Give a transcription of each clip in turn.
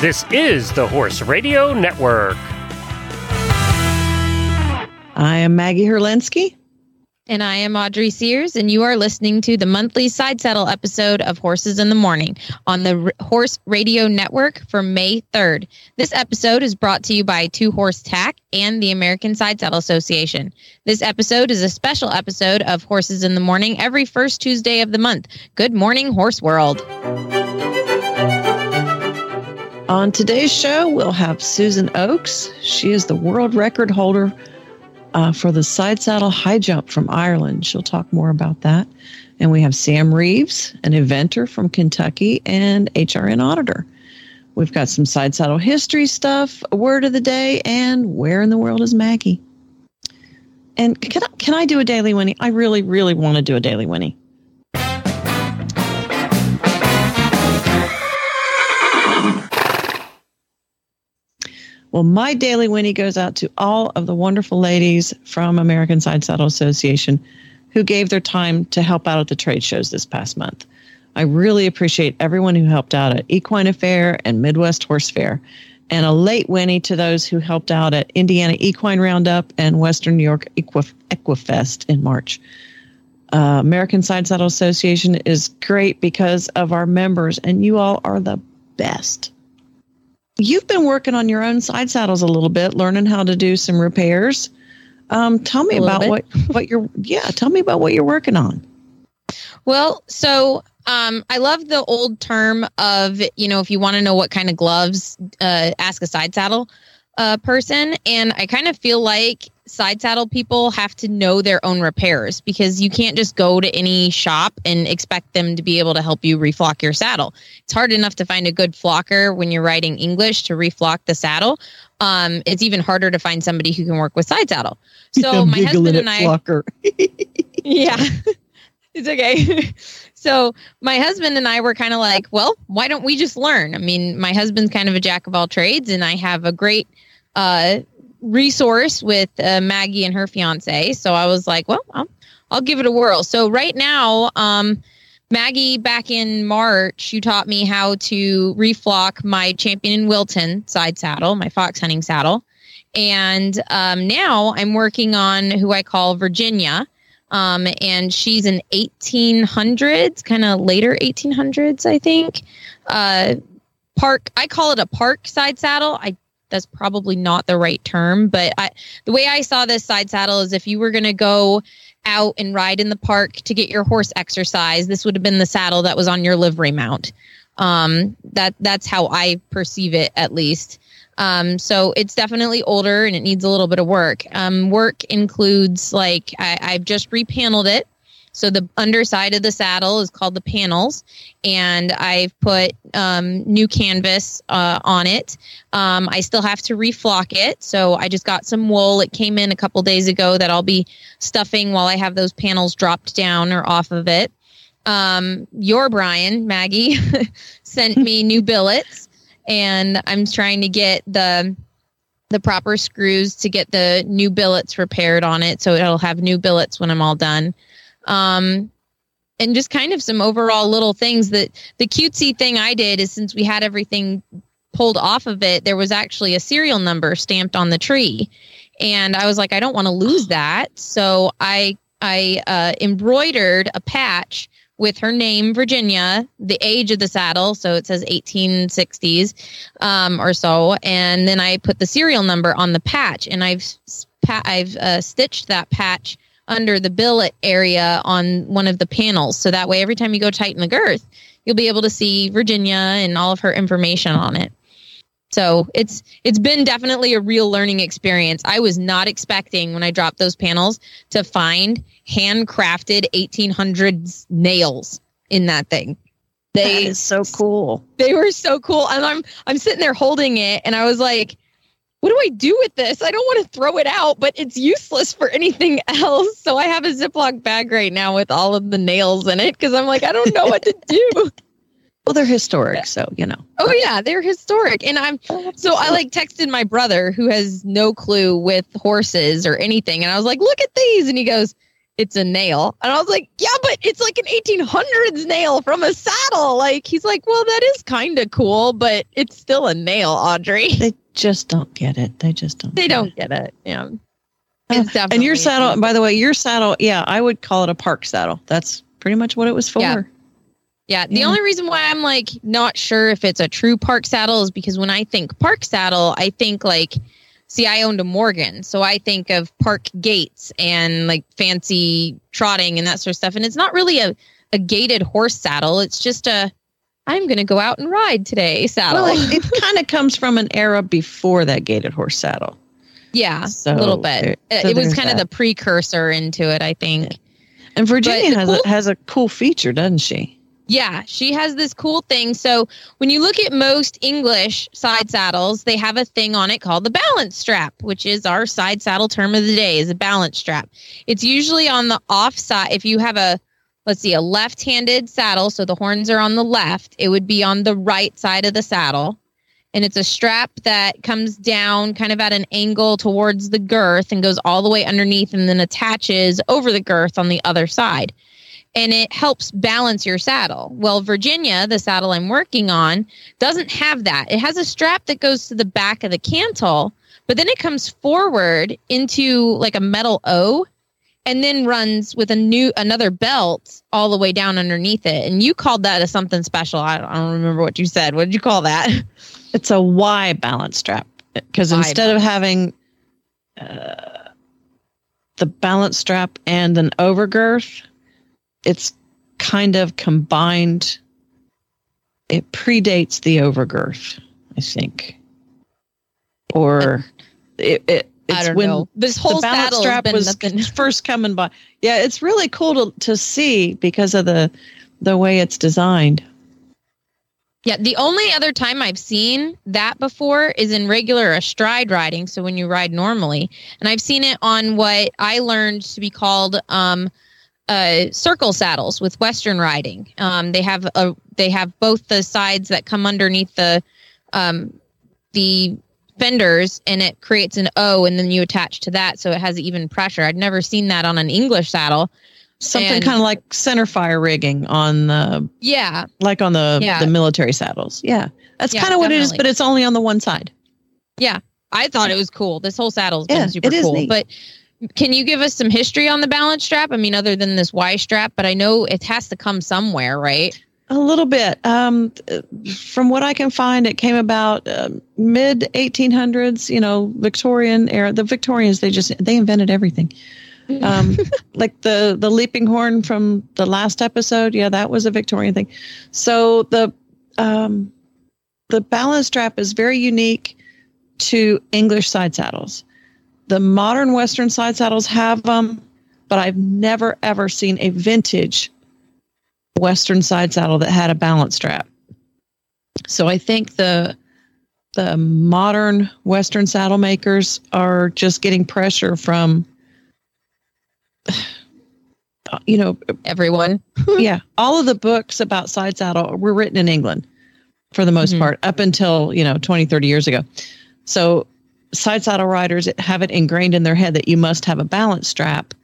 This is the Horse Radio Network. I am Maggie Herlinski. And I am Audrey Sears, and you are listening to the monthly side saddle episode of Horses in the Morning on the Horse Radio Network for May 3rd. This episode is brought to you by Two Horse Tack and the American Side Saddle Association. This episode is a special episode of Horses in the Morning every first Tuesday of the month. Good morning, Horse World. On today's show, we'll have Susan Oakes. She is the world record holder for the side saddle high jump from Ireland. She'll talk more about that. And we have Sam Reeves, an eventer from Kentucky and HRN auditor. We've got some side saddle history stuff, a word of the day, and where in the world is Maggie? And can I do a daily Winnie? I really, really want to do a daily Winnie. Well, my Daily Winnie goes out to all of the wonderful ladies from American Side Saddle Association who gave their time to help out at the trade shows this past month. I really appreciate everyone who helped out at Equine Affair and Midwest Horse Fair. And a late Winnie to those who helped out at Indiana Equine Roundup and Western New York Equifest in March. American Side Saddle Association is great because of our members, and you all are the best. You've been working on your own side saddles a little bit, learning how to do some repairs. Tell me about what you're working on. Well, so I love the old term of, if you want to know what kind of gloves, ask a side saddle person. And I kind of feel like side saddle people have to know their own repairs, because you can't just go to any shop and expect them to be able to help you reflock your saddle. It's hard enough to find a good flocker when you're riding English to reflock the saddle. It's even harder to find somebody who can work with side saddle. So my husband and I, flocker. Yeah, it's okay. So my husband and I were kind of like, well, why don't we just learn? I mean, my husband's kind of a jack of all trades, and I have a great, resource with Maggie and her fiance. So I was like, well, I'll give it a whirl. So right now, Maggie, back in March, you taught me how to reflock my Champion in Wilton side saddle, my fox hunting saddle. And now I'm working on who I call Virginia. And she's an 1800s, kind of later 1800s, I think. Park. I call it a park side saddle. That's probably not the right term, but the way I saw this side saddle is if you were going to go out and ride in the park to get your horse exercise, this would have been the saddle that was on your livery mount. That's how I perceive it, at least. So it's definitely older and it needs a little bit of work. Work includes, like, I've just repaneled it. So the underside of the saddle is called the panels, and I've put new canvas on it. I still have to reflock it, so I just got some wool. It came in a couple days ago that I'll be stuffing while I have those panels dropped down or off of it. Your Brian, Maggie, sent me new billets, and I'm trying to get the proper screws to get the new billets repaired on it, so it'll have new billets when I'm all done. And just kind of some overall little things. That the cutesy thing I did is, since we had everything pulled off of it, there was actually a serial number stamped on the tree. And I was like, I don't want to lose that. So I embroidered a patch with her name, Virginia, the age of the saddle. So it says 1860s, or so. And then I put the serial number on the patch, and I've stitched that patch under the billet area on one of the panels. So that way, every time you go tighten the girth, you'll be able to see Virginia and all of her information on it. So it's been definitely a real learning experience. I was not expecting, when I dropped those panels, to find handcrafted 1800s nails in that thing. That is so cool. They were so cool. And I'm sitting there holding it, and I was like, what do I do with this? I don't want to throw it out, but it's useless for anything else. So I have a Ziploc bag right now with all of the nails in it, because I'm like, I don't know what to do. Well, they're historic, so. Oh, yeah, they're historic. And I like texted my brother, who has no clue with horses or anything. And I was like, look at these. And he goes, it's a nail. And I was like, yeah, but it's like an 1800s nail from a saddle. Like, he's like, well, that is kind of cool, but it's still a nail, Audrey. They just don't get it. They don't get it. Yeah. And your saddle, by the way, yeah, I would call it a park saddle. That's pretty much what it was for. Yeah. The only reason why I'm like not sure if it's a true park saddle is because when I think park saddle, I think like, see, I owned a Morgan, so I think of park gates and like fancy trotting and that sort of stuff. And it's not really a gated horse saddle. It's just I'm going to go out and ride today saddle. Well, it kind of comes from an era before that gated horse saddle. Yeah, so, a little bit. It was kind of the precursor into it, I think. Yeah. And Virginia has a cool feature, doesn't she? Yeah, she has this cool thing. So when you look at most English side saddles, they have a thing on it called the balance strap, which is our side saddle term of the day, is a balance strap. It's usually on the off side. If you have a left-handed saddle, so the horns are on the left, it would be on the right side of the saddle. And it's a strap that comes down kind of at an angle towards the girth and goes all the way underneath and then attaches over the girth on the other side. And it helps balance your saddle. Well, Virginia, the saddle I'm working on, doesn't have that. It has a strap that goes to the back of the cantle, but then it comes forward into like a metal O and then runs with another belt all the way down underneath it. And you called that a something special. I don't remember what you said. What did you call that? It's a Y balance strap. Because instead of having the balance strap and an overgirth, it's kind of combined. It predates the overgirth, I think. Or I don't know. This whole saddle strap was first coming by. Yeah, it's really cool to see because of the way it's designed. Yeah, the only other time I've seen that before is in regular astride riding. So when you ride normally, and I've seen it on what I learned to be called circle saddles with Western riding. They have both the sides that come underneath the fenders, and it creates an O, and then you attach to that, so it has even pressure. I'd never seen that on an English saddle. Something kind of like center fire rigging on the the military saddles. Yeah, that's kind of what it is, but it's only on the one side. Yeah, I thought it was cool. This whole saddle's been super cool, neat. But. Can you give us some history on the balance strap? I mean, other than this Y strap, but I know it has to come somewhere, right? A little bit. From what I can find, it came about mid 1800s, Victorian era. The Victorians, they invented everything. Like the leaping horn from the last episode. Yeah, that was a Victorian thing. So the balance strap is very unique to English side saddles. The modern Western side saddles have them, but I've never, ever seen a vintage Western side saddle that had a balance strap. So I think the modern Western saddle makers are just getting pressure from, everyone. Yeah. All of the books about side saddle were written in England for the most part, up until, 20, 30 years ago. So side saddle riders have it ingrained in their head that you must have a balance strap,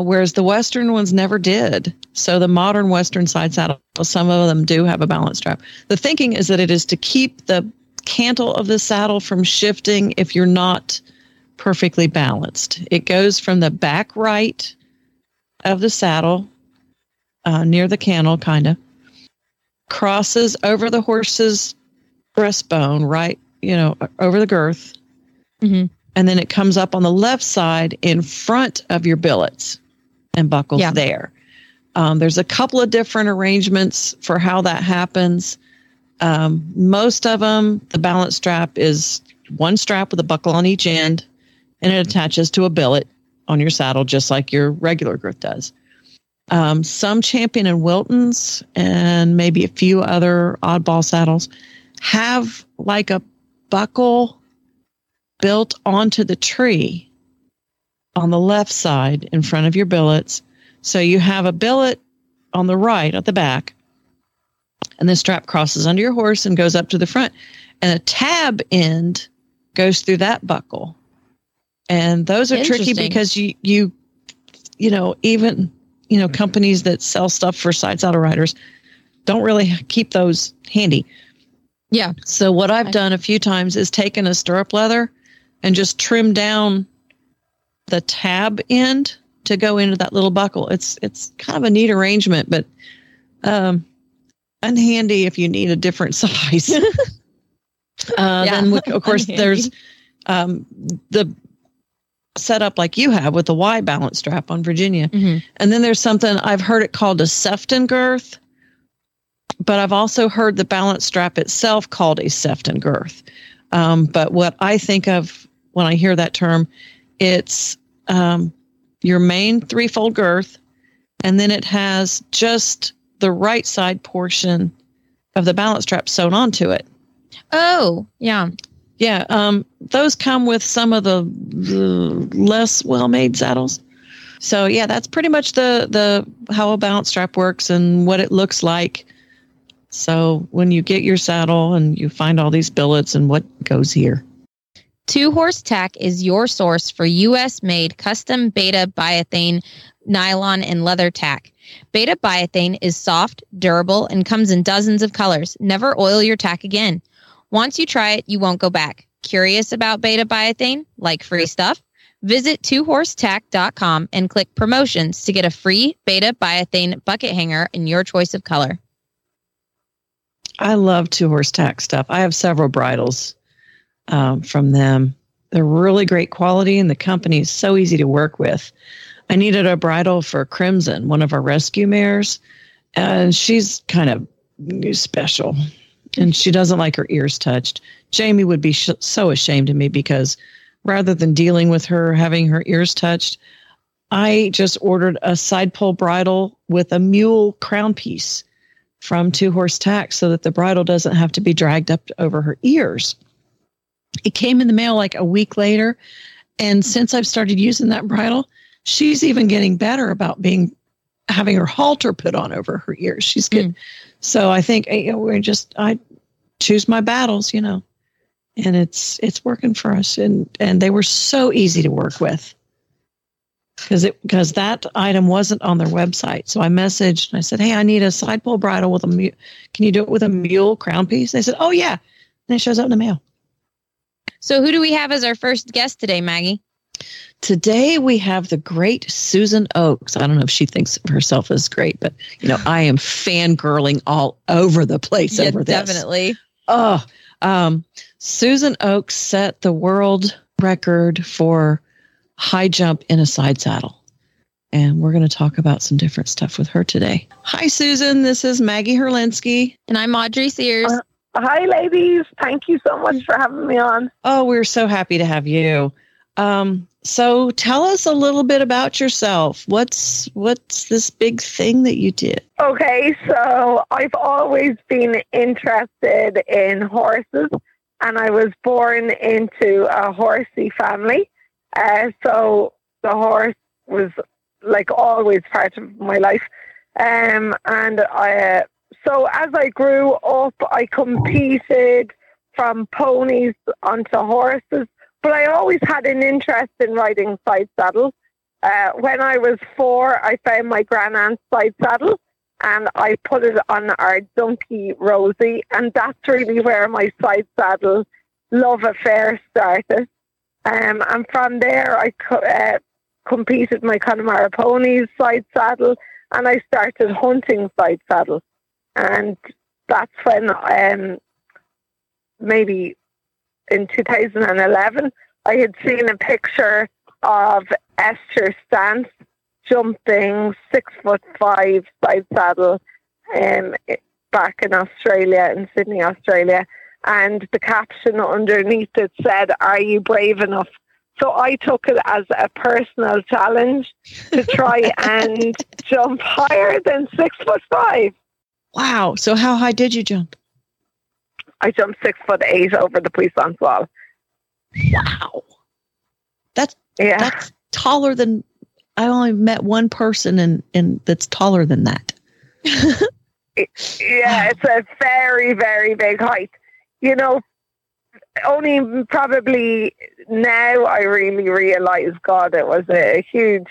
whereas the Western ones never did. So the modern Western side saddles, some of them do have a balance strap. The thinking is that it is to keep the cantle of the saddle from shifting if you're not perfectly balanced. It goes from the back right of the saddle, near the cantle, kind of, crosses over the horse's breastbone, right? Over the girth. Mm-hmm. And then it comes up on the left side in front of your billets and buckles there. There's a couple of different arrangements for how that happens. Most of them, the balance strap is one strap with a buckle on each end, and it attaches to a billet on your saddle, just like your regular girth does. Some Champion in Wiltons and maybe a few other oddball saddles have like a buckle built onto the tree on the left side in front of your billets. So you have a billet on the right at the back, and the strap crosses under your horse and goes up to the front, and a tab end goes through that buckle. And those are tricky because you you know, even, you know, companies that sell stuff for side saddle riders don't really keep those handy. Yeah. So what I've done a few times is taken a stirrup leather and just trimmed down the tab end to go into that little buckle. It's kind of a neat arrangement, but unhandy if you need a different size. Then, of course, there's the setup like you have with the Y balance strap on Virginia. Mm-hmm. And then there's something, I've heard it called a Sefton girth, but I've also heard the balance strap itself called a Sefton girth. But what I think of when I hear that term, it's your main threefold girth, and then it has just the right side portion of the balance strap sewn onto it. Oh, yeah. Yeah. Those come with some of the less well-made saddles. So, yeah, that's pretty much the how a balance strap works and what it looks like. So when you get your saddle and you find all these billets and what goes here. Two Horse Tack is your source for U.S.-made custom beta biothane, nylon, and leather tack. Beta biothane is soft, durable, and comes in dozens of colors. Never oil your tack again. Once you try it, you won't go back. Curious about beta biothane? Like free stuff? Visit twohorsetack.com and click promotions to get a free beta biothane bucket hanger in your choice of color. I love Two Horse Tack stuff. I have several bridles from them. They're really great quality, and the company is so easy to work with. I needed a bridle for Crimson, one of our rescue mares, and she's kind of special, and she doesn't like her ears touched. Jamie would be so ashamed of me because rather than dealing with her having her ears touched, I just ordered a side pole bridle with a mule crown piece from Two Horse Tack so that the bridle doesn't have to be dragged up over her ears. It came in the mail like a week later, and since I've started using that bridle, she's even getting better about having her halter put on over her ears. She's good. So I think I choose my battles, you know, and it's working for us. And they were so easy to work with because that item wasn't on their website. So I messaged and I said, "Hey, I need a side pole bridle with a mule. Can you do it with a mule crown piece?" And they said, "Oh yeah." And it shows up in the mail. So who do we have as our first guest today, Maggie? Today we have the great Susan Oakes. I don't know if she thinks of herself as great, but you know, I am fangirling all over the place over this. Definitely. Oh, Susan Oakes set the world record for high jump in a side saddle, and we're going to talk about some different stuff with her today. Hi, Susan. This is Maggie Herlinski, and I'm Audrey Sears. Hi, ladies. Thank you so much for having me on. Oh, we're so happy to have you. So tell us a little bit about yourself. What's this big thing that you did? Okay, so I've always been interested in horses, and I was born into a horsey family. So the horse was like always part of my life. So as I grew up, I competed from ponies onto horses. But I always had an interest in riding side saddle. When I was 4, I found my grand-aunt's side saddle, and I put it on our donkey, Rosie. And that's really where my side saddle love affair started. And from there, I competed my Connemara ponies side saddle, and I started hunting side saddle. And that's when maybe in 2011, I had seen a picture of Esther Stanz jumping 6'5" side saddle back in Australia, in Sydney, Australia. And the caption underneath it said, "Are you brave enough?" So I took it as a personal challenge to try and jump higher than 6'5". Wow. So how high did you jump? I jumped 6'8" over the Puissance wall. Wow. That's taller than, I only met one person and that's taller than that. It's a very, very big height. You know, only probably now I really realize, God, it was a huge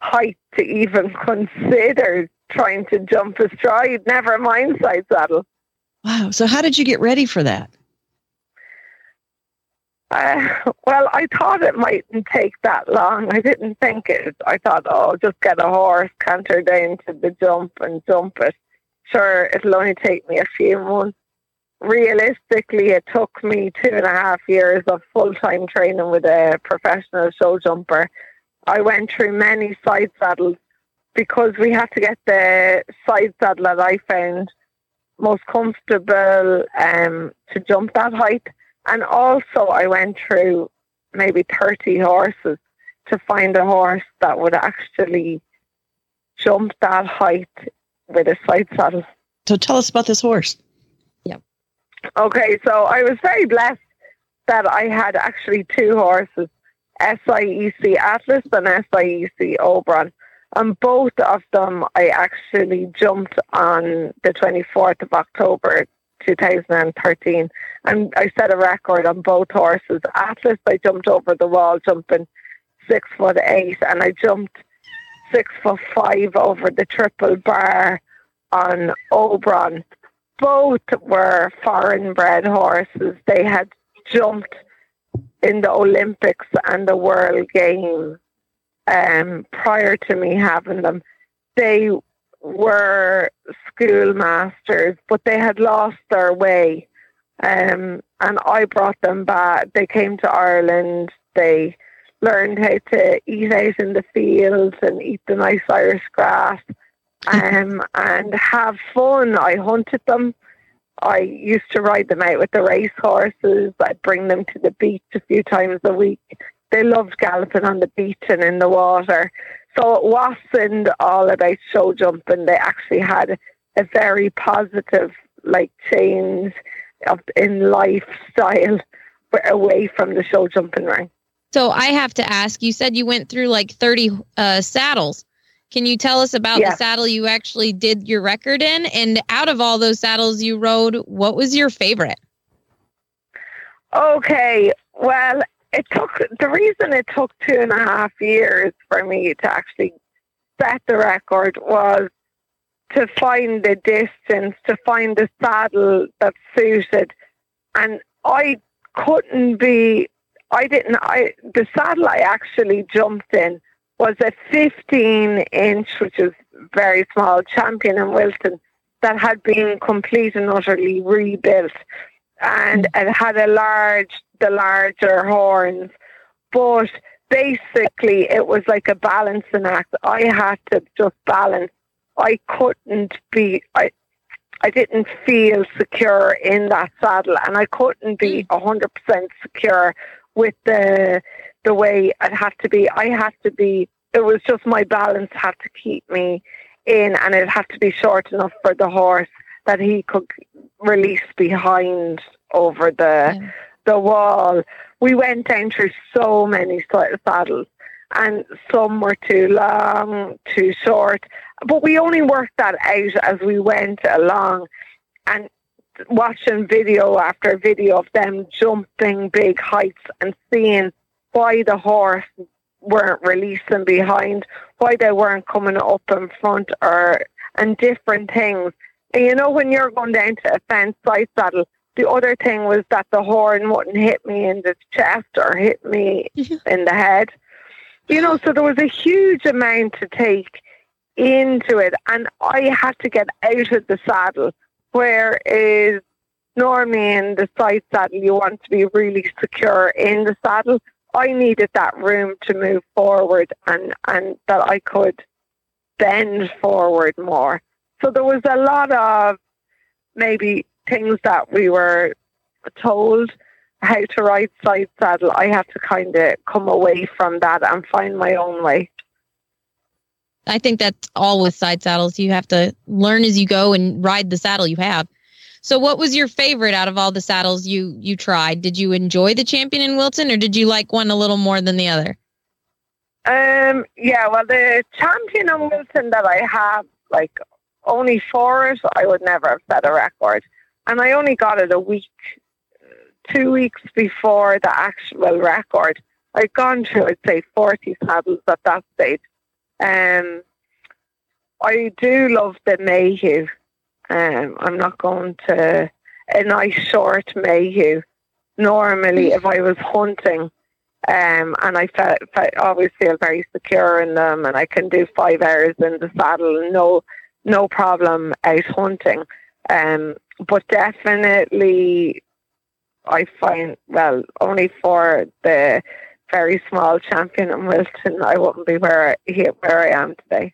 height to even consider trying to jump astride, never mind side saddle. Wow. So how did you get ready for that? Well, I thought it mightn't take that long. I didn't think it. I thought, oh, just get a horse, canter down to the jump and jump it. Sure, it'll only take me a few months. Realistically, it took me 2.5 years of full-time training with a professional show jumper. I went through many side saddles because we had to get the side saddle that I found most comfortable to jump that height. And also I went through maybe 30 horses to find a horse that would actually jump that height with a side saddle. So tell us about this horse. Yeah. Okay, so I was very blessed that I had actually two horses, SIEC Atlas and SIEC Oberon. And both of them I actually jumped on the 24th of October 2013, and I set a record on both horses. Atlas, I jumped over the wall jumping 6'8", and I jumped 6'5" over the triple bar on Oberon. Both were foreign bred horses. They had jumped in the Olympics and the World Games prior to me having them. They were schoolmasters, but they had lost their way, and I brought them back. They came to Ireland. They learned how to eat out in the fields and eat the nice Irish grass and have fun. I hunted them. I used to ride them out with the race horses. I'd bring them to the beach a few times a week. They loved galloping on the beach and in the water. So it wasn't all about show jumping. They actually had a very positive, change in lifestyle away from the show jumping ring. So I have to ask, you said you went through 30 saddles. Can you tell us about the saddle you actually did your record in? And out of all those saddles you rode, what was your favorite? Okay, well, The reason it took 2.5 years for me to actually set the record was to find the distance, to find the saddle that suited. And the saddle I actually jumped in was a 15-inch, which is very small, Champion in Wilton, that had been complete and utterly rebuilt. And it had the larger horns, but basically it was like a balancing act. I had to just balance. I didn't feel secure in that saddle, and I couldn't be 100% secure with the way it had to be. It was just my balance had to keep me in, and it had to be short enough for the horse that he could release behind over the wall. We went down through so many saddles, and some were too long, too short, but we only worked that out as we went along, and watching video after video of them jumping big heights and seeing why the horse weren't releasing behind, why they weren't coming up in front, and different things. When you're going down to a fenced side saddle, the other thing was that the horn wouldn't hit me in the chest or hit me in the head. So there was a huge amount to take into it, and I had to get out of the saddle, whereas normally in the side saddle you want to be really secure in the saddle. I needed that room to move forward and that I could bend forward more. So there was a lot of maybe things that we were told how to ride side saddle. I had to kind of come away from that and find my own way. I think that's all with side saddles. You have to learn as you go and ride the saddle you have. So what was your favorite out of all the saddles you tried? Did you enjoy the Champion in Wilton, or did you like one a little more than the other? Yeah, well, the Champion in Wilton that I have, only for it, I would never have set a record. And I only got it 2 weeks before the actual record. I'd gone through, I'd say, 40 saddles at that stage. I do love the Mayhew. I'm not going to a nice short Mayhew. Normally, if I was hunting, and I always feel very secure in them, and I can do 5 hours in the saddle, no problem out hunting. But definitely, I find, well, only for the very small Champion in Wilton, I wouldn't be where I am today.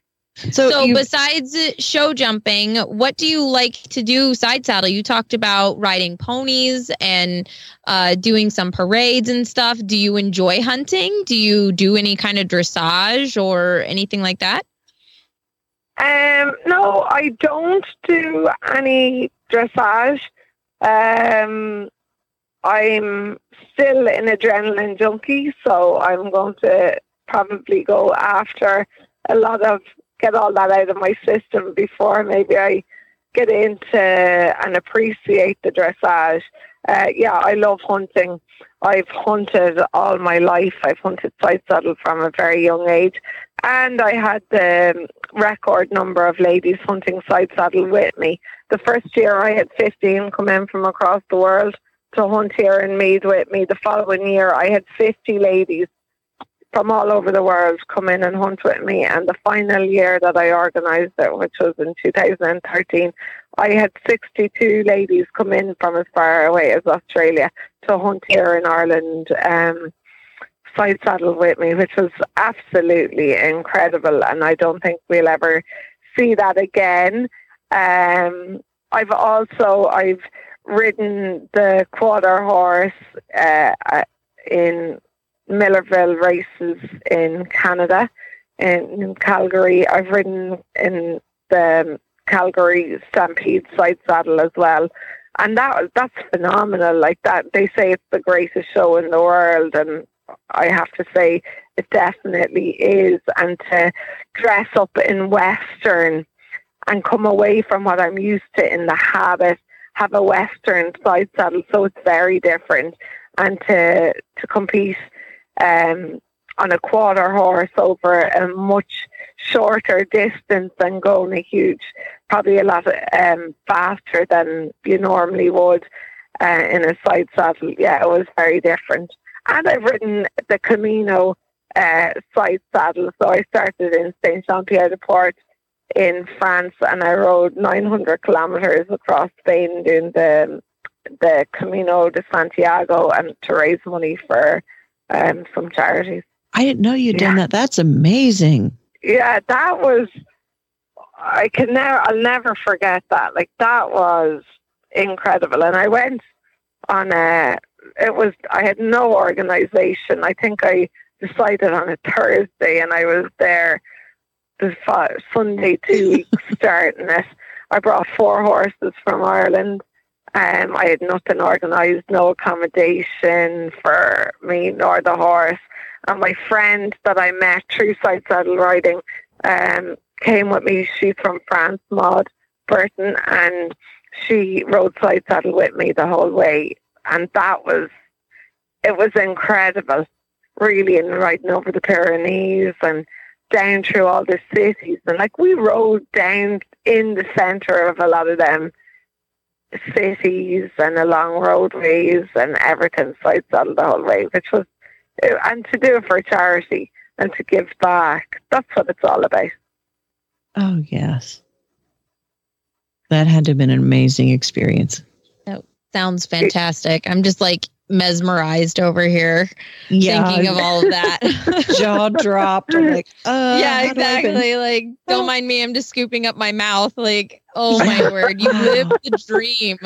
So besides show jumping, what do you like to do side saddle? You talked about riding ponies and doing some parades and stuff. Do you enjoy hunting? Do you do any kind of dressage or anything like that? No, I don't do any dressage. I'm still an adrenaline junkie, so I'm going to probably go after a lot of, get all that out of my system before maybe I get into and appreciate the dressage. Yeah, I love hunting. I've hunted all my life. I've hunted side saddle from a very young age. And I had the record number of ladies hunting side saddle with me. The first year I had 15 come in from across the world to hunt here in Meath with me. The following year I had 50 ladies from all over the world come in and hunt with me, and the final year that I organised it, which was in 2013, I had 62 ladies come in from as far away as Australia to hunt here in Ireland side saddle with me, which was absolutely incredible, and I don't think we'll ever see that again. I've ridden the quarter horse in Millerville races in Canada, in Calgary. I've ridden in the Calgary Stampede side saddle as well, and that's phenomenal. Like that, they say it's the greatest show in the world, and I have to say it definitely is. And to dress up in Western and come away from what I'm used to in the habit, have a Western side saddle, so it's very different, and to compete on a quarter horse over a much shorter distance and going probably a lot faster than you normally would in a side saddle. Yeah, it was very different. And I've ridden the Camino side saddle. So I started in Saint-Jean-Pied-de-Port in France, and I rode 900 kilometres across Spain doing the Camino de Santiago, and to raise money for some charities. I didn't know you'd done that. That's amazing. Yeah, that was, I'll never forget that. Like, that was incredible. And I went on I had no organization. I think I decided on a Thursday, and I was there the Sunday 2 weeks starting it. I brought 4 horses from Ireland. I had nothing organised, no accommodation for me nor the horse. And my friend that I met through side saddle riding came with me. She's from France, Maud Burton, and she rode side saddle with me the whole way. And it was incredible, really, in riding over the Pyrenees and down through all the cities. And like, we rode down in the centre of a lot of them cities and along roadways and everything side saddle the whole way, and to do it for charity and to give back. That's what it's all about. Oh yes, that had to have been an amazing experience. That sounds fantastic. I'm just like mesmerized over here, thinking of all of that. Jaw dropped. I'm like, yeah, exactly. Like, don't mind me. I'm just scooping up my mouth. Like, oh my word, you lived the dream.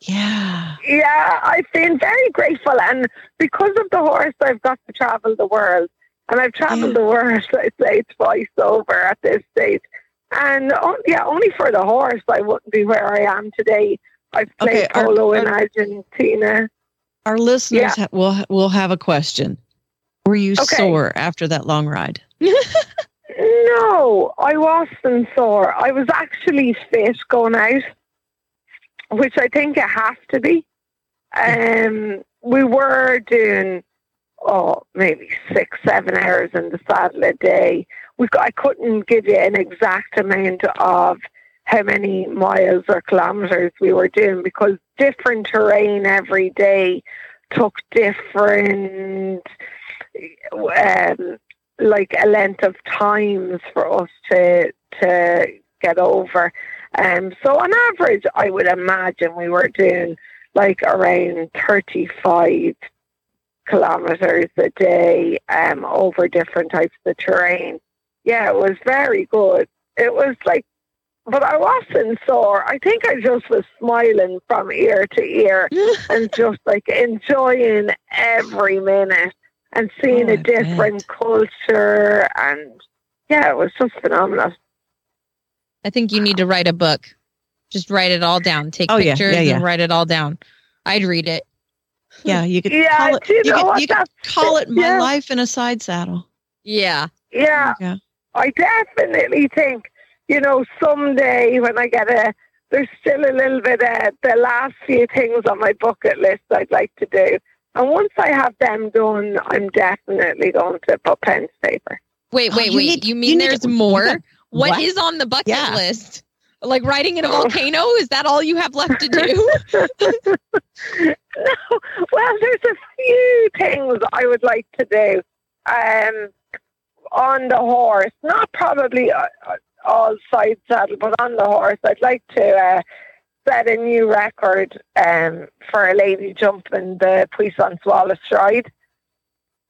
Yeah. Yeah, I've been very grateful, and because of the horse, I've got to travel the world, and I've traveled the world, I'd say, twice over at this stage, and only for the horse, I wouldn't be where I am today. I've played polo in Argentina. Our listeners will have a question. Were you sore after that long ride? No, I wasn't sore. I was actually fit going out, which I think I have to be. We were doing maybe 6-7 hours in the saddle a day. I couldn't give you an exact amount of how many miles or kilometers we were doing, because different terrain every day took different, a length of times for us to get over. So on average, I would imagine we were doing around 35 kilometers a day over different types of terrain. Yeah, it was very good. It was but I wasn't sore. I think I just was smiling from ear to ear and just enjoying every minute and seeing a different culture. And yeah, it was just phenomenal. I think you need to write a book. Just write it all down. Take pictures and write it all down. I'd read it. Yeah, you could call it My Life in a Side Saddle. Yeah. Yeah. Yeah. I definitely think, someday when I get there's still a little bit of the last few things on my bucket list I'd like to do. And once I have them done, I'm definitely going to put pen to paper. Wait. You mean there's more? What is on the bucket list? Riding in a volcano? Is that all you have left to do? No. Well, there's a few things I would like to do on the horse. Not probably all side saddle, but on the horse. I'd like to set a new record for a lady jumping the Puissance Wallace stride.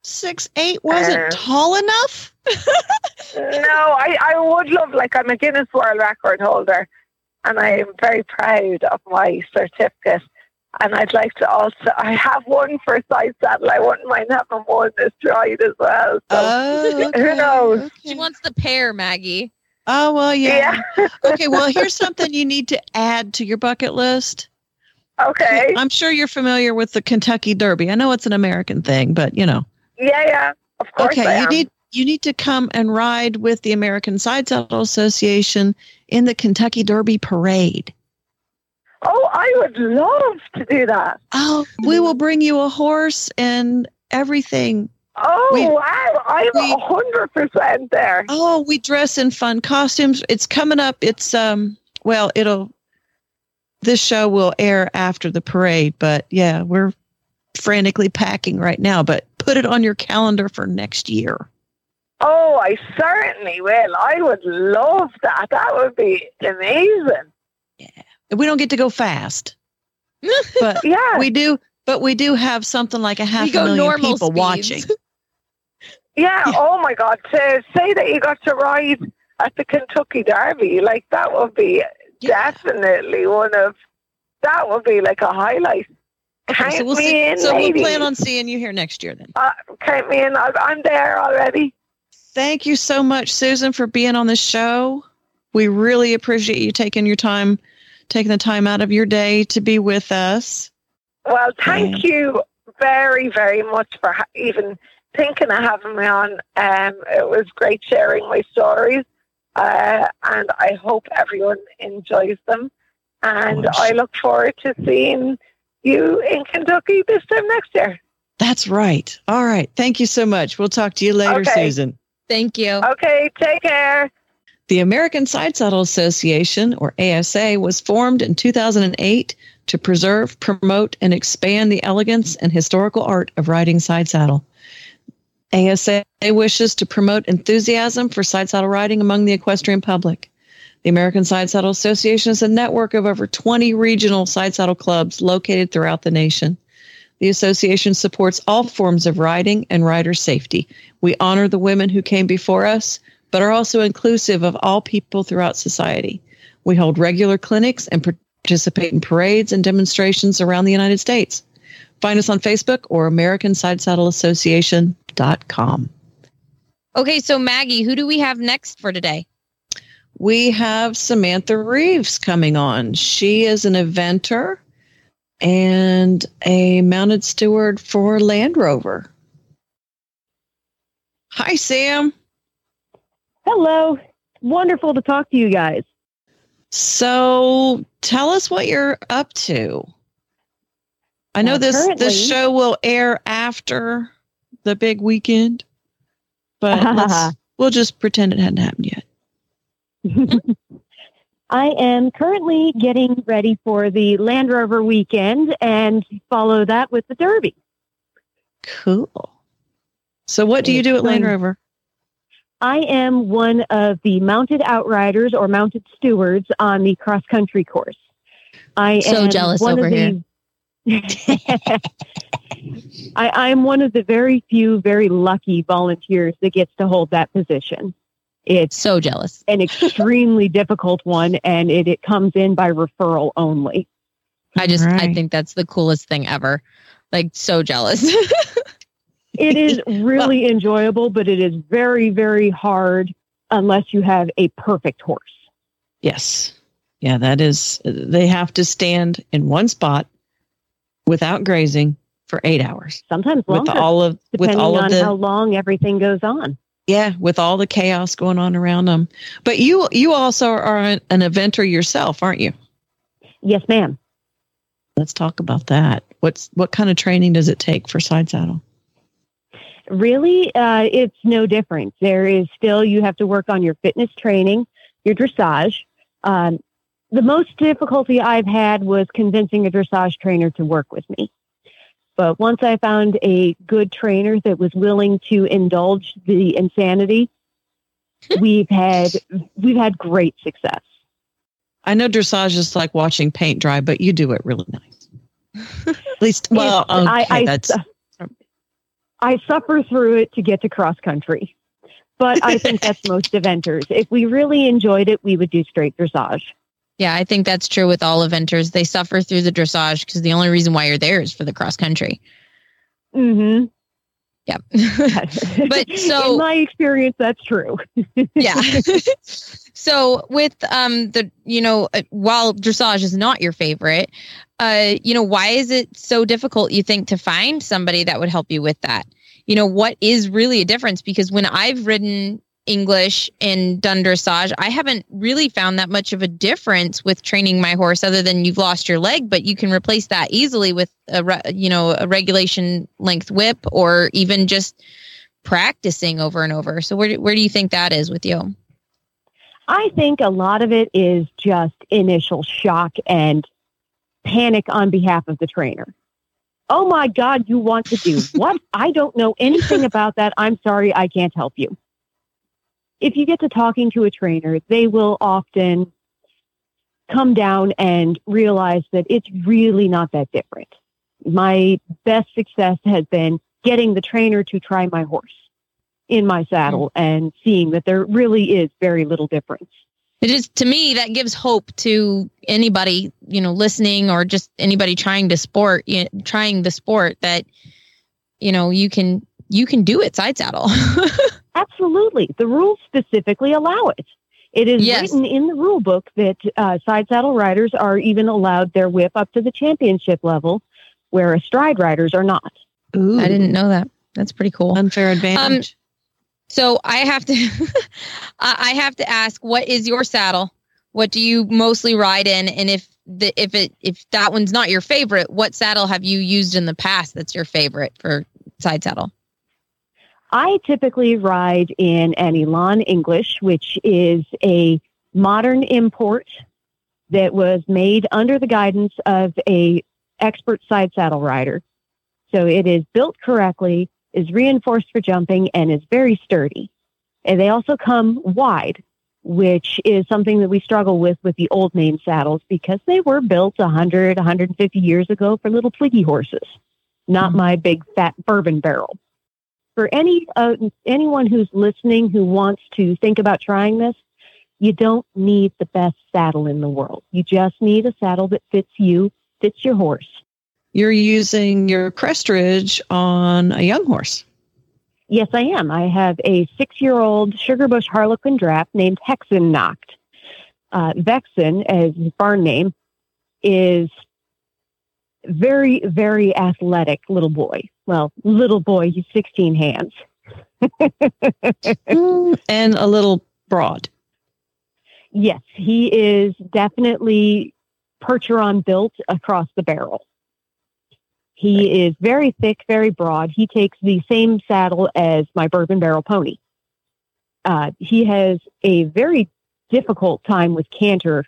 6'8" wasn't tall enough. No, I would love, I'm a Guinness World Record holder and I am very proud of my certificate, and I'd like to also, I have one for side saddle. I wouldn't mind having one this stride as well. So who knows? Okay. She wants the pair, Maggie. Oh, well, yeah. Okay, well, here's something you need to add to your bucket list. Okay. I'm sure you're familiar with the Kentucky Derby. I know it's an American thing, but Yeah, of course. Okay, you need to come and ride with the American Side Saddle Association in the Kentucky Derby parade. Oh, I would love to do that. Oh, we will bring you a horse and everything. Oh, wow. I'm 100% there. Oh, we dress in fun costumes. It's coming up. It's this show will air after the parade, but yeah, we're frantically packing right now, but put it on your calendar for next year. Oh, I certainly will. I would love that. That would be amazing. Yeah. We don't get to go fast. But we do have something like 500,000 people watching. Yeah, oh my God. To say that you got to ride at the Kentucky Derby, that would be definitely that would be a highlight. Okay, we'll plan on seeing you here next year then. Count me in. I'm there already. Thank you so much, Susan, for being on the show. We really appreciate you taking the time out of your day to be with us. Well, thank you very, very much for even thinking of having me on. It was great sharing my stories, and I hope everyone enjoys them. And I look forward to seeing you in Kentucky this time next year. That's right. All right. Thank you so much. We'll talk to you later, Susan. Thank you. Okay. Take care. The American Side Saddle Association, or ASA, was formed in 2008 to preserve, promote, and expand the elegance and historical art of riding side saddle. ASA wishes to promote enthusiasm for side saddle riding among the equestrian public. The American Side Saddle Association is a network of over 20 regional side saddle clubs located throughout the nation. The association supports all forms of riding and rider safety. We honor the women who came before us, but are also inclusive of all people throughout society. We hold regular clinics and participate in parades and demonstrations around the United States. Find us on Facebook or AmericanSideSaddleAssociation.com. Okay, so Maggie, who do we have next for today? We have Samantha Reeves coming on. She is an eventer and a mounted steward for Land Rover. Hi, Sam. Hello. Wonderful to talk to you guys. So tell us what you're up to. I know this show will air after the big weekend, but we'll just pretend it hadn't happened yet. I am currently getting ready for the Land Rover weekend and follow that with the Derby. Cool. So what do you do at Land Rover? I am one of the mounted outriders or mounted stewards on the cross-country course. I so am jealous one over of here. I'm one of the very few, very lucky volunteers that gets to hold that position. It's so jealous. An extremely difficult one, and it comes in by referral only. I think that's the coolest thing ever. Like, so jealous. It is really enjoyable, but it is very, very hard unless you have a perfect horse. Yes. Yeah, that is, they have to stand in one spot without grazing for 8 hours. Sometimes longer, depending on how long everything goes on. Yeah, with all the chaos going on around them. But you also are an eventer yourself, aren't you? Yes, ma'am. Let's talk about that. What kind of training does it take for side saddle? Really, it's no different. There is still, you have to work on your fitness training, your dressage. The most difficulty I've had was convincing a dressage trainer to work with me. But once I found a good trainer that was willing to indulge the insanity, we've had great success. I know dressage is like watching paint dry, but you do it really nice. At least, I suffer through it to get to cross country, but I think that's most eventers. If we really enjoyed it, we would do straight dressage. Yeah, I think that's true with all eventers. They suffer through the dressage because the only reason why you're there is for the cross country. Mm-hmm. Yeah. But so in my experience, that's true. Yeah. So with while dressage is not your favorite, why is it so difficult, you think, to find somebody that would help you with that? You know, what is really a difference? Because when I've ridden English and done dressage, I haven't really found that much of a difference with training my horse, other than you've lost your leg, but you can replace that easily with a regulation length whip, or even just practicing over and over. So where do you think that is with you? I think a lot of it is just initial shock and panic on behalf of the trainer. Oh my God, you want to do what? I don't know anything about that. I'm sorry, I can't help you. If you get to talking to a trainer, they will often come down and realize that it's really not that different. My best success has been getting the trainer to try my horse in my saddle and seeing that there really is very little difference. It is, to me, that gives hope to anybody, listening, or just anybody trying the sport that, you can do it side saddle. Absolutely. The rules specifically allow it. It is written in the rule book that side saddle riders are even allowed their whip up to the championship level, where astride riders are not. Ooh. I didn't know that. That's pretty cool. Unfair advantage. So I have to, ask, what is your saddle? What do you mostly ride in? And if that one's not your favorite, what saddle have you used in the past that's your favorite for side saddle? I typically ride in an Elan English, which is a modern import that was made under the guidance of a expert side saddle rider. So it is built correctly, is reinforced for jumping, and is very sturdy. And they also come wide, which is something that we struggle with the old name saddles, because they were built 100, 150 years ago for little fliggy horses, not my big fat bourbon barrel. For anyone who's listening who wants to think about trying this, you don't need the best saddle in the world. You just need a saddle that fits you, fits your horse. You're using your Crest Ridge on a young horse. Yes, I am. I have a 6-year-old Sugarbush Harlequin draft named Vexen Knocked. Vexen, as his barn name, is very, very athletic little boy. Well, little boy, he's 16 hands. And a little broad. Yes, he is definitely percheron built across the barrel. He is very thick, very broad. He takes the same saddle as my bourbon barrel pony. He has a very difficult time with canter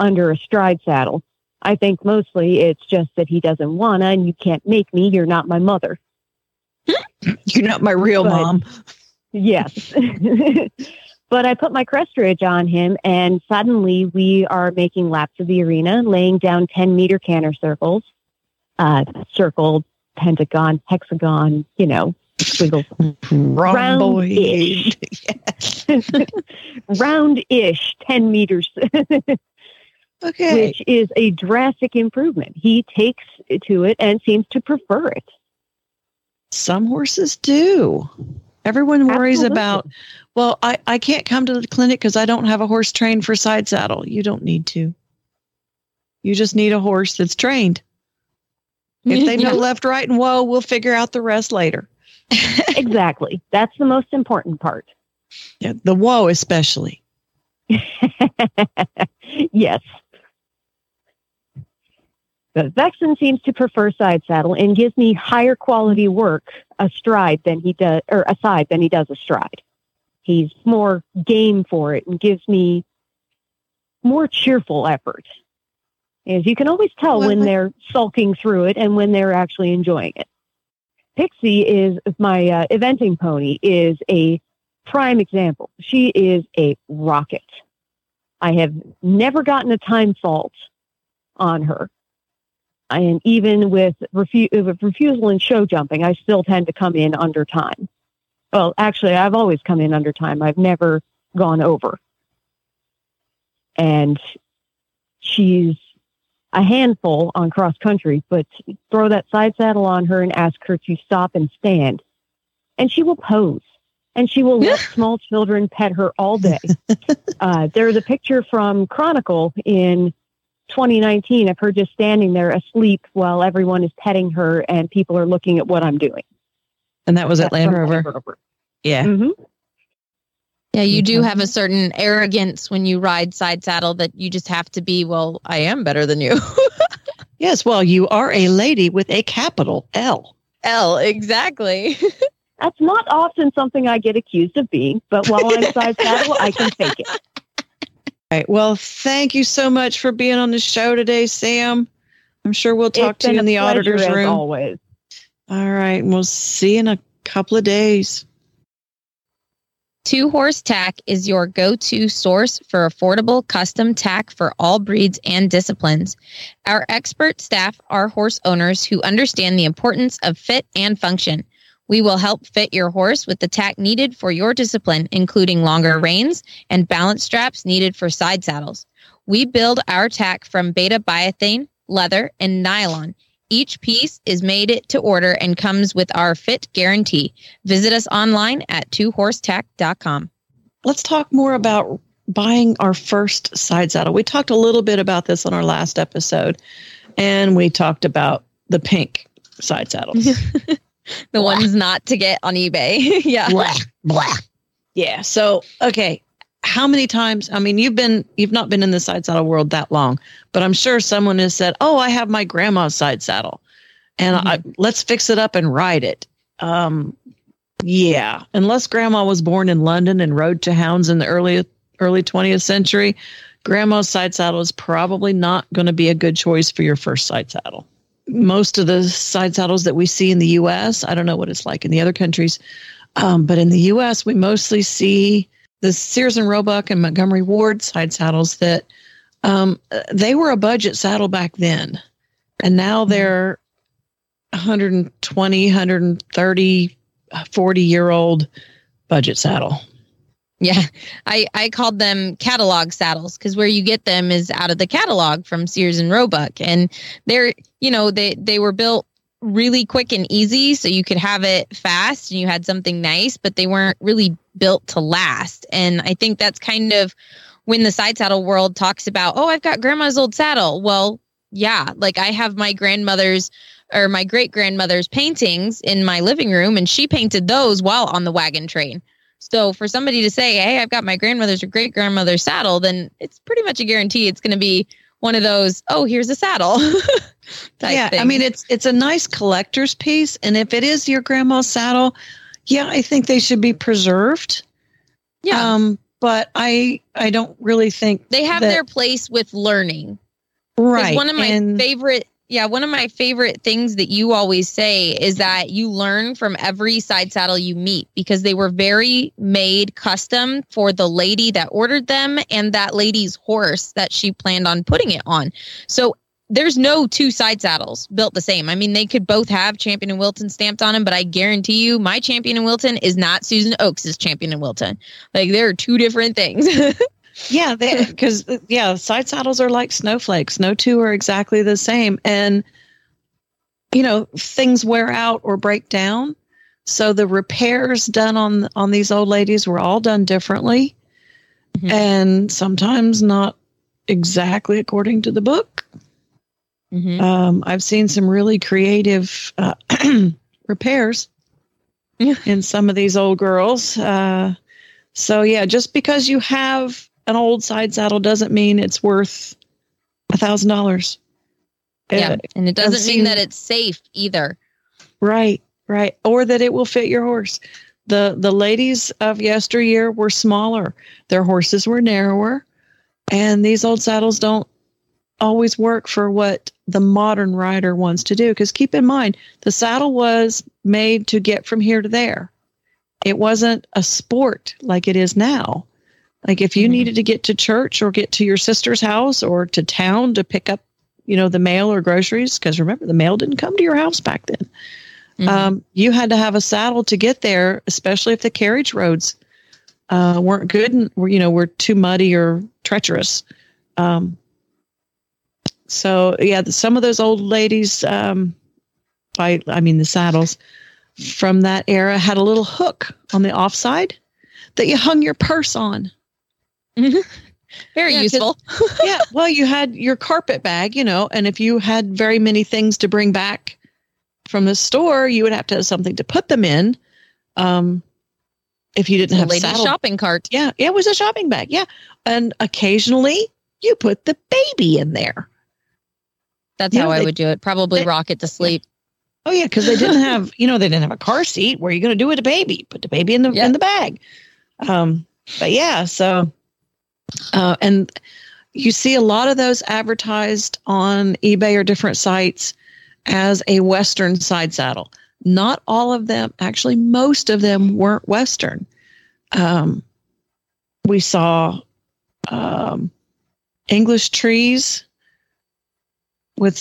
under a stride saddle. I think mostly it's just that he doesn't wanna, and you can't make me. You're not my mother. You're not my real mom. Yes. But I put my crest ridge on him, and suddenly we are making laps of the arena, laying down 10-meter canter circles. Circle, pentagon, hexagon, squiggles. Rhomboid. Round-ish, 10 meters. Okay. Which is a drastic improvement. He takes to it and seems to prefer it. Some horses do. Everyone worries Absolutely. About, well, I can't come to the clinic because I don't have a horse trained for side saddle. You don't need to. You just need a horse that's trained. If they know left, right, and whoa, we'll figure out the rest later. Exactly. That's the most important part. Yeah, the whoa especially. Yes. The Vexen seems to prefer side saddle and gives me higher quality work astride than he does, or aside than he does astride. He's more game for it and gives me more cheerful effort. As you can always tell when they're sulking through it and when they're actually enjoying it. Pixie is my eventing pony, is a prime example. She is a rocket. I have never gotten a time fault on her. And even with refusal and show jumping, I still tend to come in under time. Well, actually, I've always come in under time. I've never gone over. And she's a handful on cross country, but throw that side saddle on her and ask her to stop and stand. And she will pose, and she will let small children pet her all day. There's a picture from Chronicle in 2019 of her just standing there asleep while everyone is petting her and people are looking at what I'm doing. And that was at Land Rover. Yeah. Mm-hmm. Yeah, you do have a certain arrogance when you ride side saddle that you just have to be, well, I am better than you. Yes, well, you are a lady with a capital L. L, exactly. That's not often something I get accused of being, but while I'm side saddle, I can fake it. All right. Well, thank you so much for being on the show today, Sam. I'm sure we'll talk to you in the auditor's room. Always. All right. We'll see you in a couple of days. Two Horse Tack is your go-to source for affordable custom tack for all breeds and disciplines. Our expert staff are horse owners who understand the importance of fit and function. We will help fit your horse with the tack needed for your discipline, including longer reins and balance straps needed for side saddles. We build our tack from beta biothane, leather, and nylon. Each piece is made to order and comes with our fit guarantee. Visit us online at twohorsetack.com. Let's talk more about buying our first side saddle. We talked a little bit about this on our last episode, and we talked about the pink side saddles. The blah. Ones not to get on eBay. Yeah. Blah, blah. Yeah. So, okay. How many times, I mean, you've not been in the side saddle world that long, but I'm sure someone has said, oh, I have my grandma's side saddle and let's fix it up and ride it. Yeah. Unless grandma was born in London and rode to hounds in the early 20th century, grandma's side saddle is probably not going to be a good choice for your first side saddle. Most of the side saddles that we see in the U.S., I don't know what it's like in the other countries, but in the U.S., we mostly see the Sears and Roebuck and Montgomery Ward side saddles that they were a budget saddle back then. And now they're 120, 130, 40-year-old budget saddle. Yeah, I called them catalog saddles because where you get them is out of the catalog from Sears and Roebuck. And they're, they were built really quick and easy, so you could have it fast and you had something nice, but they weren't really built to last. And I think that's kind of when the side saddle world talks about, oh, I've got grandma's old saddle. Well, yeah, like I have my grandmother's or my great grandmother's paintings in my living room, and she painted those while on the wagon train. So for somebody to say, hey, I've got my grandmother's or great grandmother's saddle, then it's pretty much a guarantee it's going to be one of those, oh, here's a saddle. type thing. I mean, it's a nice collector's piece. And if it is your grandma's saddle, yeah, I think they should be preserved. Yeah. But I don't really think they have their place with learning. Right. One of my favorite things that you always say is that you learn from every side saddle you meet, because they were very made custom for the lady that ordered them and that lady's horse that she planned on putting it on. So there's no two side saddles built the same. I mean, they could both have Champion in Wilton stamped on them, but I guarantee you my Champion in Wilton is not Susan Oakes' Champion in Wilton. Like, there are two different things. Yeah, because side saddles are like snowflakes. No two are exactly the same. And, you know, things wear out or break down. So the repairs done on these old ladies were all done differently. Mm-hmm. And sometimes not exactly according to the book. Mm-hmm. I've seen some really creative repairs in some of these old girls. So, just because you have an old side saddle doesn't mean it's worth $1,000. Yeah, and it doesn't mean that it's safe either. Right. Or that it will fit your horse. The ladies of yesteryear were smaller. Their horses were narrower. And these old saddles don't always work for what the modern rider wants to do. Because keep in mind, the saddle was made to get from here to there. It wasn't a sport like it is now. Like, if you needed to get to church or get to your sister's house or to town to pick up, you know, the mail or groceries, because remember, the mail didn't come to your house back then. Mm-hmm. You had to have a saddle to get there, especially if the carriage roads weren't good and were too muddy or treacherous. Some of those old ladies, the saddles from that era had a little hook on the offside that you hung your purse on. Mm-hmm. Very useful. Yeah. Well, you had your carpet bag, and if you had very many things to bring back from the store, you would have to have something to put them in. If you didn't have a saddle. Shopping cart. Yeah. It was a shopping bag. Yeah. And occasionally you put the baby in there. That's how I would do it. Probably rock it to sleep. Yeah. Oh yeah, because they didn't have, they didn't have a car seat. What are you going to do with a baby? Put the baby in the bag. And you see a lot of those advertised on eBay or different sites as a Western side saddle. Not all of them, actually, most of them weren't Western. We saw English trees with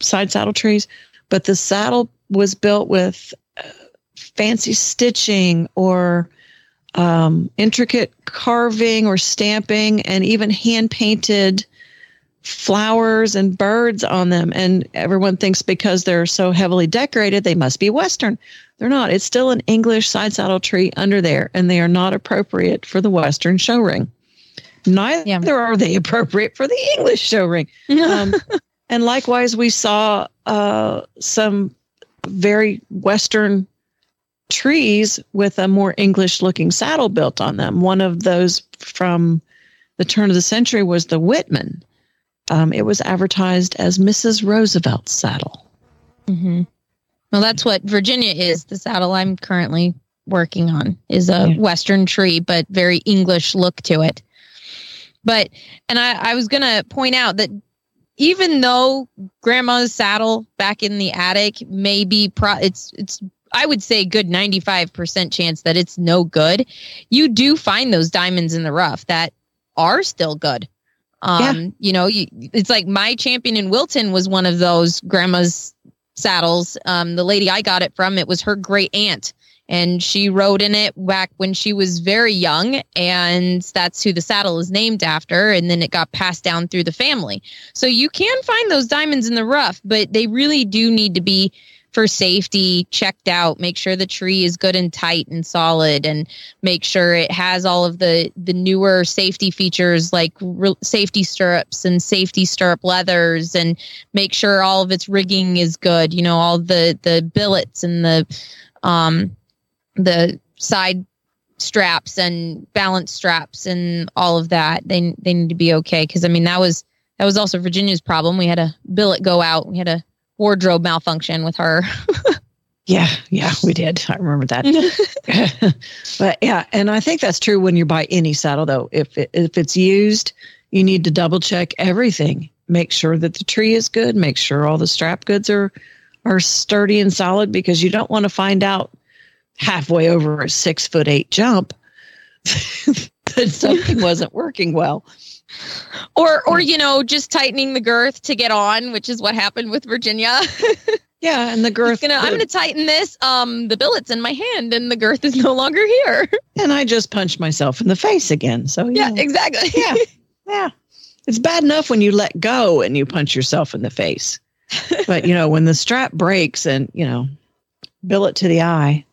side saddle trees. But the saddle was built with fancy stitching or intricate carving or stamping, and even hand-painted flowers and birds on them. And everyone thinks because they're so heavily decorated, they must be Western. They're not. It's still an English side saddle tree under there, and they are not appropriate for the Western show ring. Neither are they appropriate for the English show ring. And likewise, we saw some very Western trees with a more English-looking saddle built on them. One of those from the turn of the century was the Whitman. It was advertised as Mrs. Roosevelt's saddle. Mm-hmm. Well, that's what Virginia is. The saddle I'm currently working on is a Western tree, but very English look to it. But, and I was going to point out that even though grandma's saddle back in the attic may be it's I would say good 95% chance that it's no good, you do find those diamonds in the rough that are still good. It's like my Champion in Wilton was one of those grandma's saddles. The lady I got it from, it was her great aunt, and she rode in it back when she was very young, and that's who the saddle is named after, and then it got passed down through the family. So you can find those diamonds in the rough, but they really do need to be, for safety, checked out. Make sure the tree is good and tight and solid, and make sure it has all of the newer safety features like safety stirrups and safety stirrup leathers, and make sure all of its rigging is good. All the billets and the side straps and balance straps and all of that, they need to be okay. Because I mean, that was That was also Virginia's problem. We had a billet go out. We had a wardrobe malfunction with her. Yeah, we did. I remember that. But yeah, and I think that's true when you buy any saddle, though. If it's used, you need to double check everything. Make sure that the tree is good. Make sure all the strap goods are sturdy and solid, because you don't want to find out halfway over a 6'8" jump that something wasn't working well. Or just tightening the girth to get on, which is what happened with Virginia. Yeah, and the girth. I'm going to tighten this. The billet's in my hand, and the girth is no longer here. And I just punched myself in the face again. So yeah, exactly. Yeah. It's bad enough when you let go and you punch yourself in the face, but when the strap breaks and billet to the eye.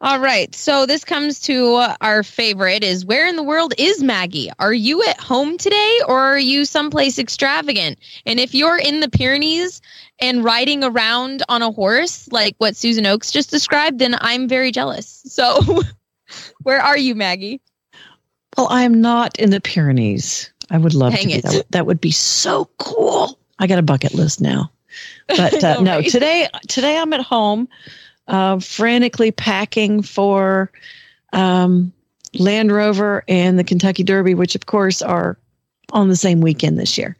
All right. So this comes to our favorite is, where in the world is Maggie? Are you at home today, or are you someplace extravagant? And if you're in the Pyrenees and riding around on a horse, like what Susan Oakes just described, then I'm very jealous. So where are you, Maggie? Well, I'm not in the Pyrenees. I would love to be. That would be so cool. I got a bucket list now. But no, today I'm at home. Frantically packing for Land Rover and the Kentucky Derby, which, of course, are on the same weekend this year.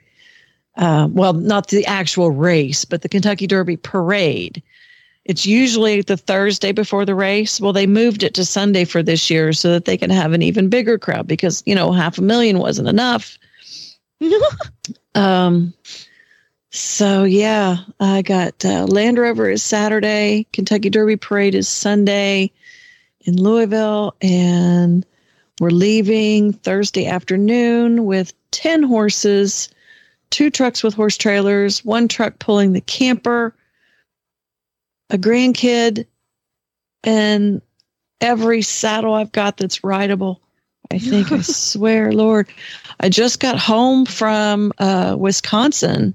Well, not the actual race, but the Kentucky Derby parade. It's usually the Thursday before the race. Well, they moved it to Sunday for this year so that they can have an even bigger crowd because, 500,000 wasn't enough. So, yeah, I got Land Rover is Saturday, Kentucky Derby Parade is Sunday in Louisville, and we're leaving Thursday afternoon with 10 horses, 2 trucks with horse trailers, 1 truck pulling the camper, a grandkid, and every saddle I've got that's rideable. I think, I swear, Lord, I just got home from Wisconsin.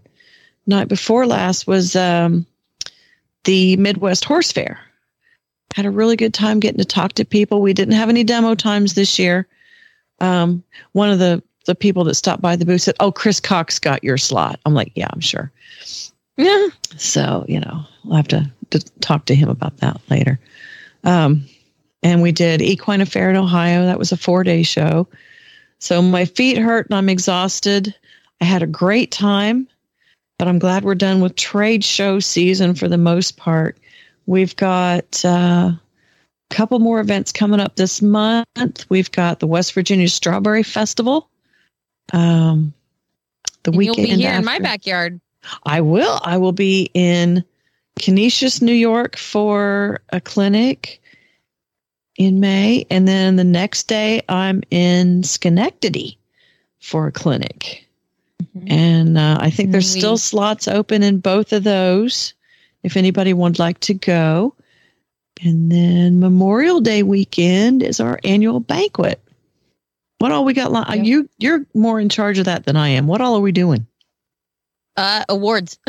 Night before last was the Midwest Horse Fair. Had a really good time getting to talk to people. We didn't have any demo times this year. One of the people that stopped by the booth said, "Oh, Chris Cox got your slot." I'm like, "Yeah, I'm sure." Yeah. So, I'll have to talk to him about that later. And we did Equine Affair in Ohio. That was a 4-day show. So my feet hurt and I'm exhausted. I had a great time. But I'm glad we're done with trade show season for the most part. We've got a couple more events coming up this month. We've got the West Virginia Strawberry Festival. The weekend you'll be here after. In my backyard. I will be in Canisius, New York for a clinic in May. And then the next day I'm in Schenectady for a clinic. And I think there's still slots open in both of those if anybody would like to go. And then Memorial Day weekend is our annual banquet. What all we got? Yep. You're more in charge of that than I am. What all are we doing? Awards.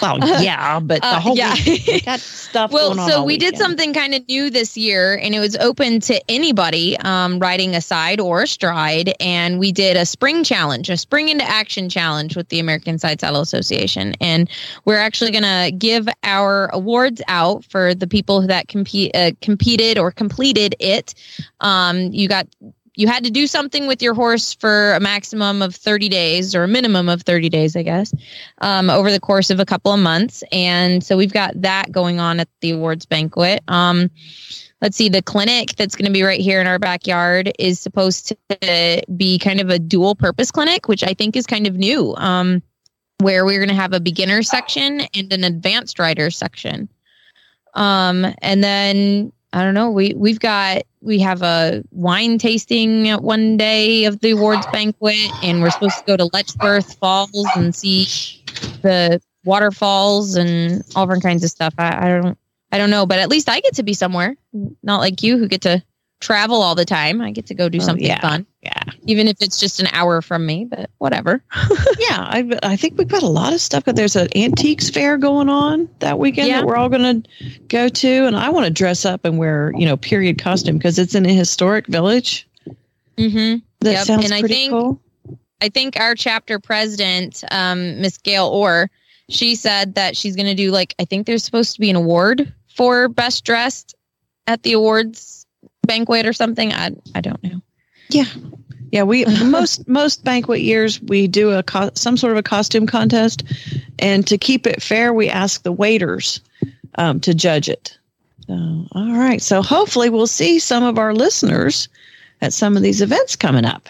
Well, yeah, but the whole week, we got stuff going on. Well, so we did something kind of new this year, and it was open to anybody riding a side or a stride. And we did a spring challenge, a spring into action challenge with the American Side Saddle Association. And we're actually going to give our awards out for the people that competed or completed it. You had to do something with your horse for a maximum of 30 days or a minimum of 30 days, I guess, over the course of a couple of months. And so we've got that going on at the awards banquet. Let's see, the clinic that's going to be right here in our backyard is supposed to be kind of a dual purpose clinic, which I think is kind of new, where we're going to have a beginner section and an advanced rider section. And then, I don't know. We have a wine tasting at one day of the awards banquet, and we're supposed to go to Letchworth Falls and see the waterfalls and all different kinds of stuff. I don't know, but at least I get to be somewhere. Not like you who get to travel all the time. I get to go do something fun. Yeah. Even if it's just an hour from me, but whatever. Yeah. I think we've got a lot of stuff. There's an antiques fair going on that weekend that we're all going to go to. And I want to dress up and wear, period costume because it's in a historic village. Mm-hmm. That sounds pretty cool. I think our chapter president, Miss Gail Orr, she said that she's going to do, like, I think there's supposed to be an award for best dressed at the awards banquet or something. I don't know. Yeah. Yeah, we most banquet years we do a some sort of a costume contest, and to keep it fair, we ask the waiters to judge it. So, all right, so hopefully we'll see some of our listeners at some of these events coming up.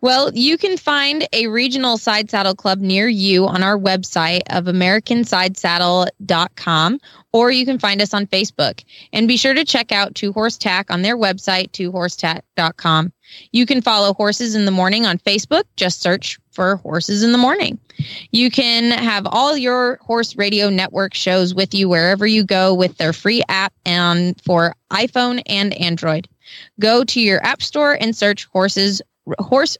Well, you can find a regional side saddle club near you on our website of americansidesaddle.com, or you can find us on Facebook. And be sure to check out Two Horse Tack on their website, twohorsetack.com. You can follow Horses in the Morning on Facebook. Just search for Horses in the Morning. You can have all your Horse Radio Network shows with you wherever you go with their free app and for iPhone and Android. Go to your app store and search Horse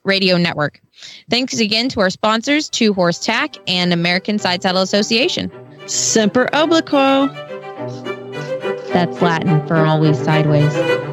Radio Network. Thanks again to our sponsors, Two Horse Tack and American Side Saddle Association. Semper Obliquo. That's Latin for always sideways.